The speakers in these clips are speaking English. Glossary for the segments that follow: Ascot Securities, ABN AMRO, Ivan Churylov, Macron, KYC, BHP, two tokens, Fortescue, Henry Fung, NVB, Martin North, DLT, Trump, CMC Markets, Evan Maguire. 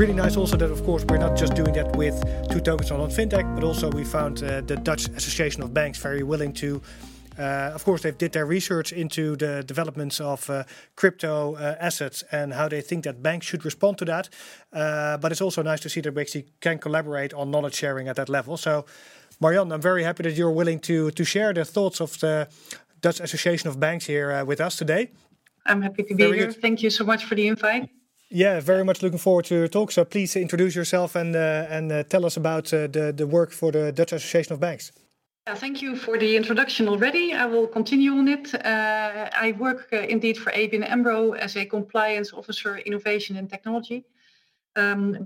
really nice also that, of course, we're not just doing that with two tokens on fintech, but also we found the Dutch Association of Banks very willing to. Of course, they've did their research into the developments of crypto assets and how they think that banks should respond to that. But it's also nice to see that we actually can collaborate on knowledge sharing at that level. So, Marianne, I'm very happy that you're willing to share the thoughts of the Dutch Association of Banks here with us today. I'm happy to be here. Good. Thank you so much for the invite. Yeah, very much looking forward to your talk. So please introduce yourself and tell us about the work for the Dutch Association of Banks. Thank you for the introduction already. I will continue on it. I work indeed for ABN AMRO as a compliance officer, innovation and technology.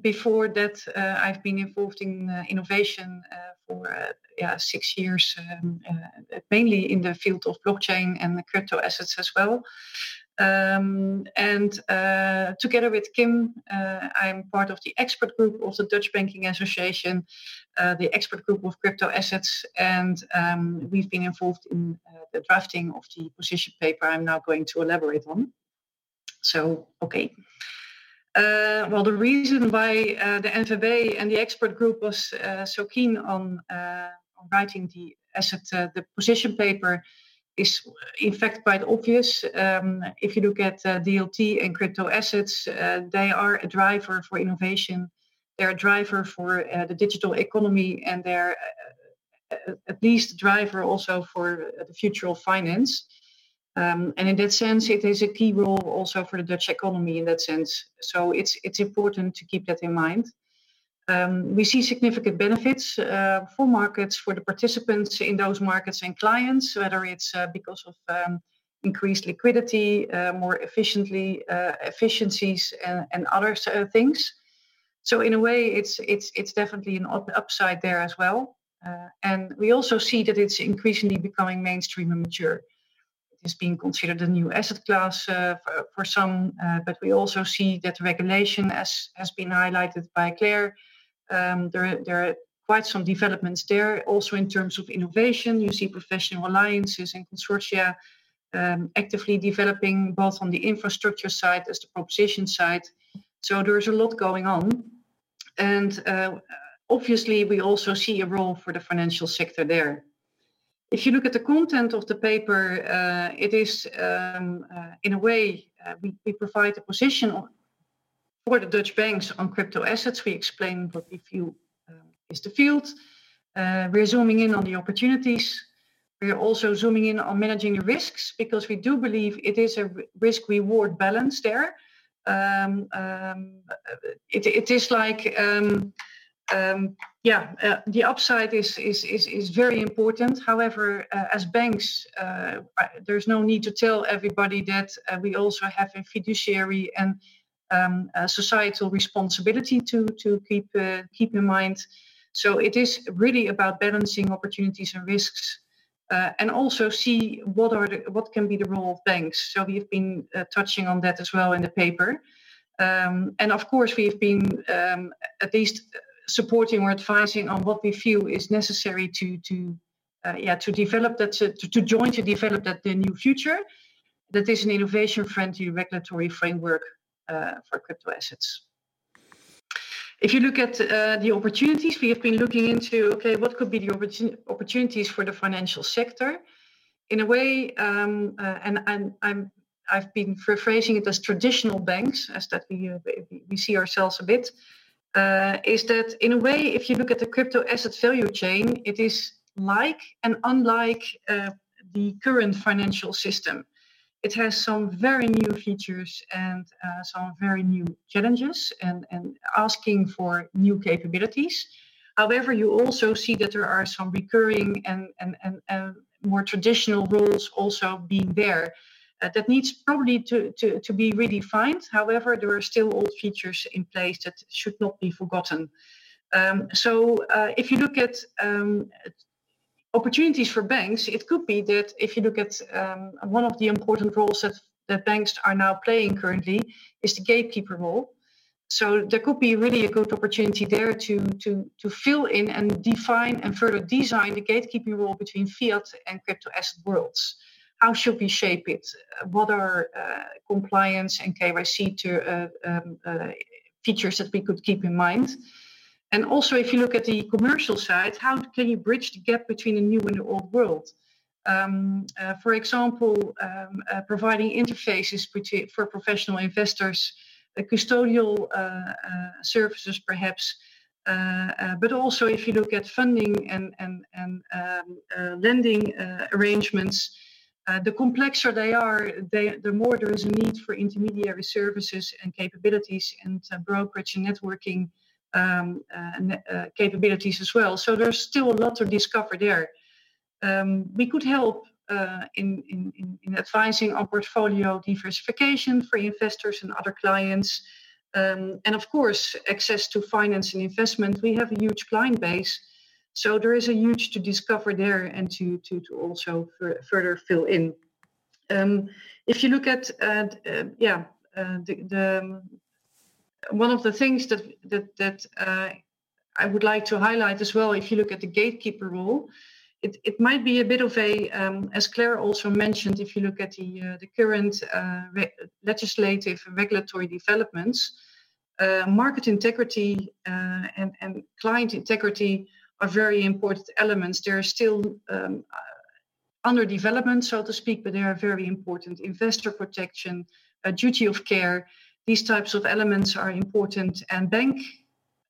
Before that, I've been involved in innovation for 6 years, mainly in the field of blockchain and the crypto assets as well. And together with Kim, I'm part of the expert group of the Dutch Banking Association, the expert group of crypto assets, and we've been involved in the drafting of the position paper I'm now going to elaborate on. So, okay. Well, the reason why the NVB and the expert group was so keen on writing the asset, the position paper, is in fact quite obvious. If you look at DLT and crypto assets, they are a driver for innovation. They're a driver for the digital economy, and they're at least a driver also for the future of finance. And in that sense, it is a key role also for the Dutch economy in that sense. So it's important to keep that in mind. We see significant benefits for markets, for the participants in those markets and clients, whether it's because of increased liquidity, more efficiencies and other things. So in a way, it's definitely an upside there as well. And we also see that it's increasingly becoming mainstream and mature. It is being considered a new asset class for some, but we also see that regulation, as has been highlighted by Claire, there are quite some developments there. Also in terms of innovation, you see professional alliances and consortia actively developing both on the infrastructure side as the proposition side. So there's a lot going on. And obviously, we also see a role for the financial sector there. If you look at the content of the paper, it is, in a way, we provide a position for the Dutch banks on crypto assets. We explain what we feel is the field. We're zooming in on the opportunities. We're also zooming in on managing the risks, because we do believe it is a risk-reward balance there. It is like... the upside is very important. However, as banks, there's no need to tell everybody that we also have a fiduciary and societal responsibility to keep in mind. So it is really about balancing opportunities and risks, and also see what can be the role of banks. So we have been touching on that as well in the paper, and of course we have been at least supporting or advising on what we feel is necessary to develop that, to join to develop that the new future that is an innovation-friendly regulatory framework for crypto assets. If you look at the opportunities, we have been looking into what could be the opportunities for the financial sector. In a way, I've been rephrasing it as traditional banks, as that we see ourselves a bit. Is that in a way, if you look at the crypto asset value chain, it is like and unlike the current financial system. It has some very new features and some very new challenges and asking for new capabilities. However, you also see that there are some recurring and more traditional roles also being there. That needs probably to be redefined. However, there are still old features in place that should not be forgotten. So if you look at opportunities for banks, it could be that if you look at one of the important roles that banks are now playing currently is the gatekeeper role. So there could be really a good opportunity there to fill in and define and further design the gatekeeping role between fiat and crypto asset worlds. How should we shape it? What are compliance and KYC features that we could keep in mind. And also, if you look at the commercial side, how can you bridge the gap between the new and the old world? For example, providing interfaces for professional investors, custodial services perhaps, but also if you look at funding and lending arrangements, the complexer they are, the more there is a need for intermediary services and capabilities and brokerage and networking capabilities as well. So there's still a lot to discover there. We could help in advising on portfolio diversification for investors and other clients. And of course, access to finance and investment. We have a huge client base. So there is a huge to discover there and to also further fill in. If you look at, one of the things that I would like to highlight as well, if you look at the gatekeeper role, it might be a bit of a, as Claire also mentioned, if you look at the current legislative and regulatory developments, market integrity and client integrity are very important elements. They're still under development, so to speak, but they are very important. Investor protection, duty of care, these types of elements are important. And bank,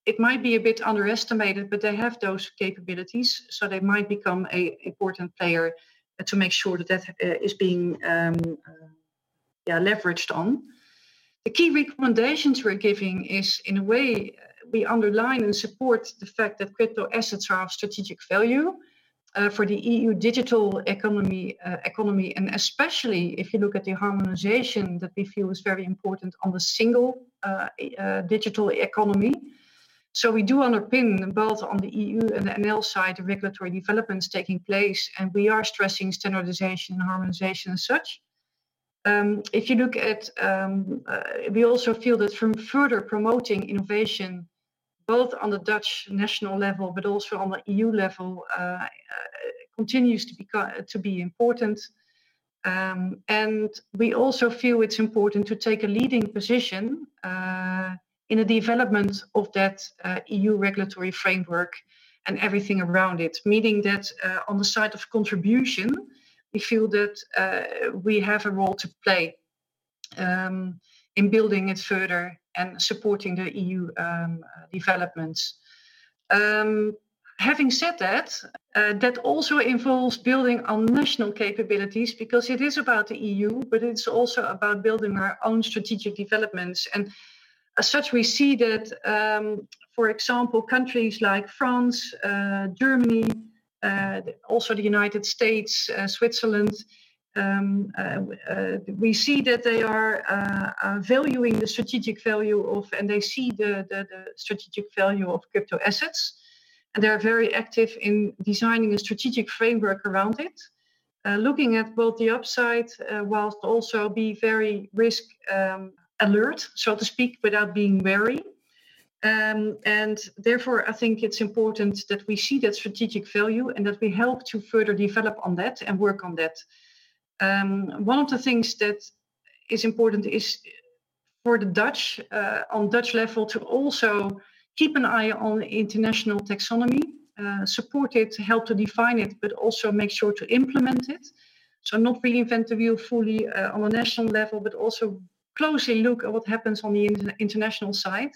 it might be a bit underestimated, but they have those capabilities, so they might become an important player to make sure that is being leveraged on. The key recommendations we're giving is, in a way, we underline and support the fact that crypto assets are of strategic value for the EU digital economy, and especially if you look at the harmonization that we feel is very important on the single digital economy. So we do underpin both on the EU and the NL side the regulatory developments taking place, and we are stressing standardization and harmonization as such. If you look at, we also feel that from further promoting innovation, both on the Dutch national level, but also on the EU level, continues to be important. And we also feel it's important to take a leading position in the development of that EU regulatory framework and everything around it, meaning that on the side of contribution, we feel that we have a role to play in building it further and supporting the EU developments. Having said that, that also involves building on national capabilities, because it is about the EU, but it's also about building our own strategic developments. And as such, we see that, for example, countries like France, Germany, also the United States, Switzerland, we see that they are valuing the strategic value of, and they see the strategic value of crypto assets. And they're very active in designing a strategic framework around it, looking at both the upside whilst also be very risk alert, so to speak, without being wary. And therefore, I think it's important that we see that strategic value and that we help to further develop on that and work on that. One of the things that is important is for the Dutch, on Dutch level, to also keep an eye on international taxonomy, support it, help to define it, but also make sure to implement it. So not reinvent the wheel fully on a national level, but also closely look at what happens on the international side.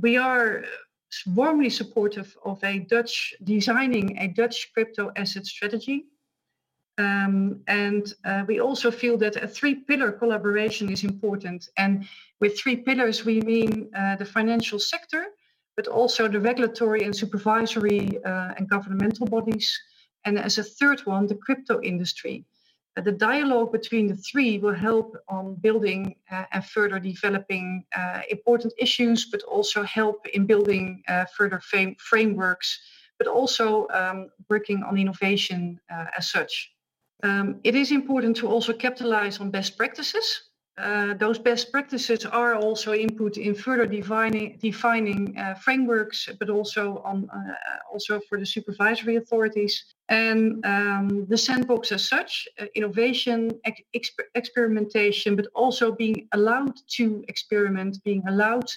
We are warmly supportive of designing a Dutch crypto asset strategy. And we also feel that a three-pillar collaboration is important. And with three pillars, we mean the financial sector, but also the regulatory and supervisory and governmental bodies. And as a third one, the crypto industry. The dialogue between the three will help on building and further developing important issues, but also help in building further frameworks, but also working on innovation as such. It is important to also capitalize on best practices Those best practices are also input in further defining frameworks, but also on for the supervisory authorities. And the sandbox as such, innovation, experimentation, but also being allowed to experiment, being allowed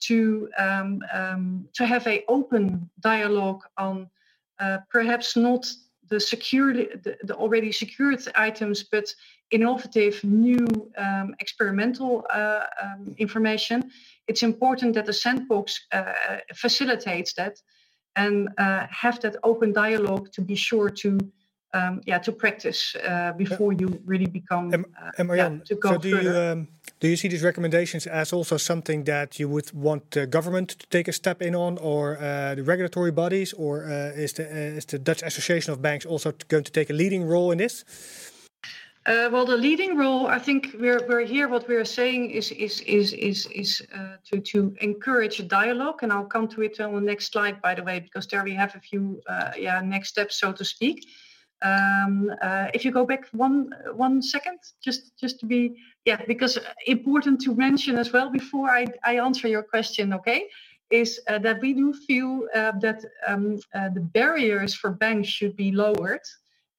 to have an open dialogue on perhaps not the already secured items, but innovative, new experimental information. It's important that the sandbox facilitates that and have that open dialogue to be sure to practice before you really become. And Marjan, do you see these recommendations as also something that you would want the government to take a step in on, or the regulatory bodies, or is the Dutch Association of Banks also going to take a leading role in this? Well, the leading role, I think we're here. What we are saying is to encourage dialogue, and I'll come to it on the next slide, by the way, because there we have a few next steps, so to speak. If you go back one second, just to be because important to mention as well before I answer your question, okay, is that we do feel that the barriers for banks should be lowered.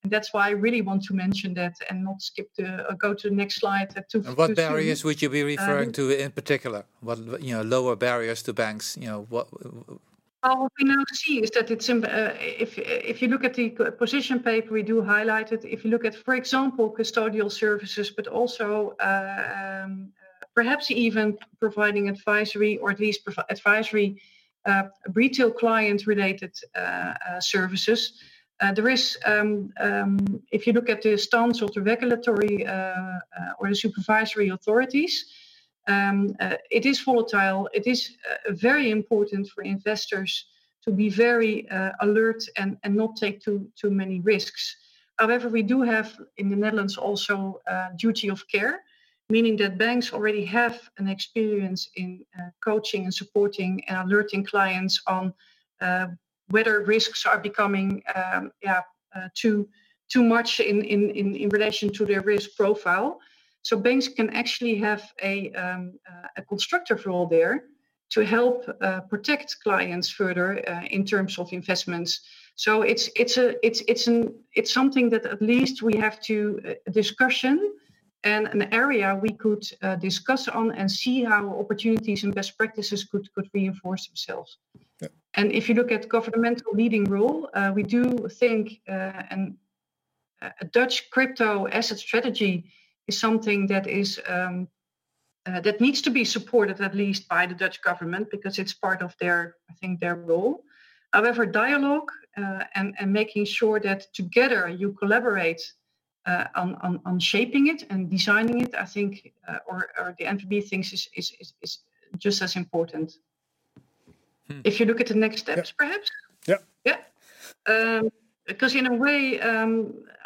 And that's why I really want to mention that and not skip go to the next slide. And what barriers would you be referring to in particular? What, lower barriers to banks, what? Well, what we now see is that it's if you look at the position paper, we do highlight it. If you look at, for example, custodial services, but also perhaps even providing advisory or at least advisory retail client-related services. There is, if you look at the stance of the regulatory or the supervisory authorities, it is volatile. It is very important for investors to be very alert and not take too many risks. However, we do have in the Netherlands also duty of care, meaning that banks already have an experience in coaching and supporting and alerting clients on whether risks are becoming too much in relation to their risk profile. So banks can actually have a constructive role there to help protect clients further in terms of investments. So it's something that at least we have to discussion and an area we could discuss on and see how opportunities and best practices could reinforce themselves. Yeah. And if you look at governmental leading role, we do think a Dutch crypto asset strategy is something that is that needs to be supported at least by the Dutch government because it's part of their role. However, dialogue and making sure that together you collaborate on shaping it and designing it, I think, or the NVB thinks is just as important. If you look at the next steps, perhaps. Because in a way,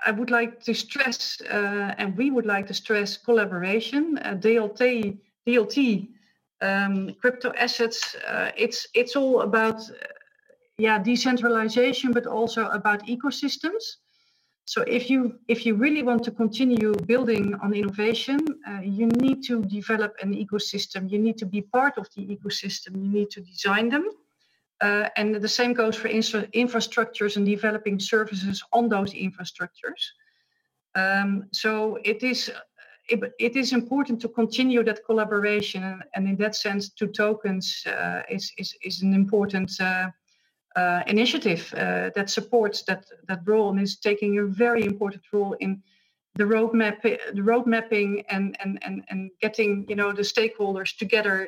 I would like to stress, and we would like to stress collaboration, DLT, crypto assets. It's all about, decentralization, but also about ecosystems. So if you really want to continue building on innovation, you need to develop an ecosystem. You need to be part of the ecosystem. You need to design them. And the same goes for infrastructures and developing services on those infrastructures. So it is important to continue that collaboration, and in that sense, two tokens is an important initiative that supports that role and is taking a very important role in the road mapping, and getting the stakeholders together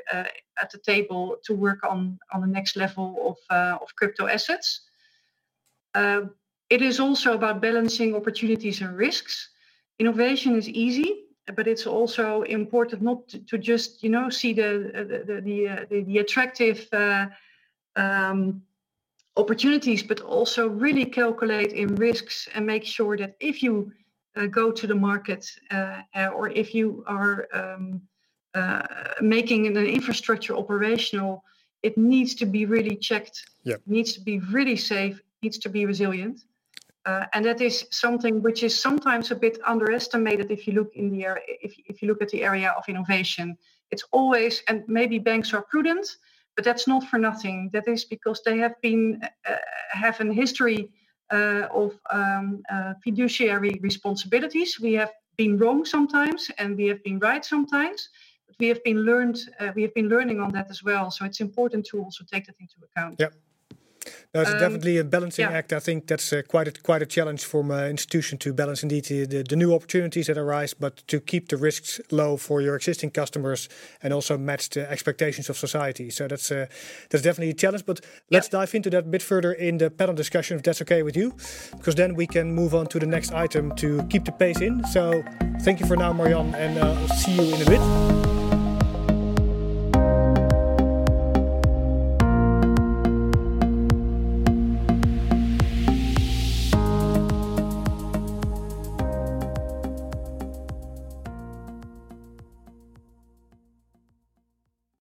at the table to work on the next level of crypto assets. It is also about balancing opportunities and risks. Innovation is easy, but it's also important not to just see the attractive opportunities, but also really calculate in risks and make sure that if you go to the market, or if you are making an infrastructure operational, it needs to be really checked, needs to be really safe, needs to be resilient. And that is something which is sometimes a bit underestimated if you look in the area, if you look at the area of innovation. It's always, and maybe banks are prudent, but that's not for nothing. That is because they have been have a history of fiduciary responsibilities. We have been wrong sometimes, and we have been right sometimes. But we have been learning on that as well. So it's important to also take that into account. Yeah. No, it's definitely a balancing act. I think that's quite a challenge for an institution to balance indeed the new opportunities that arise, but to keep the risks low for your existing customers and also match the expectations of society. So that's definitely a challenge. But let's dive into that a bit further in the panel discussion, if that's okay with you, because then we can move on to the next item to keep the pace in. So thank you for now, Marianne, and see you in a bit.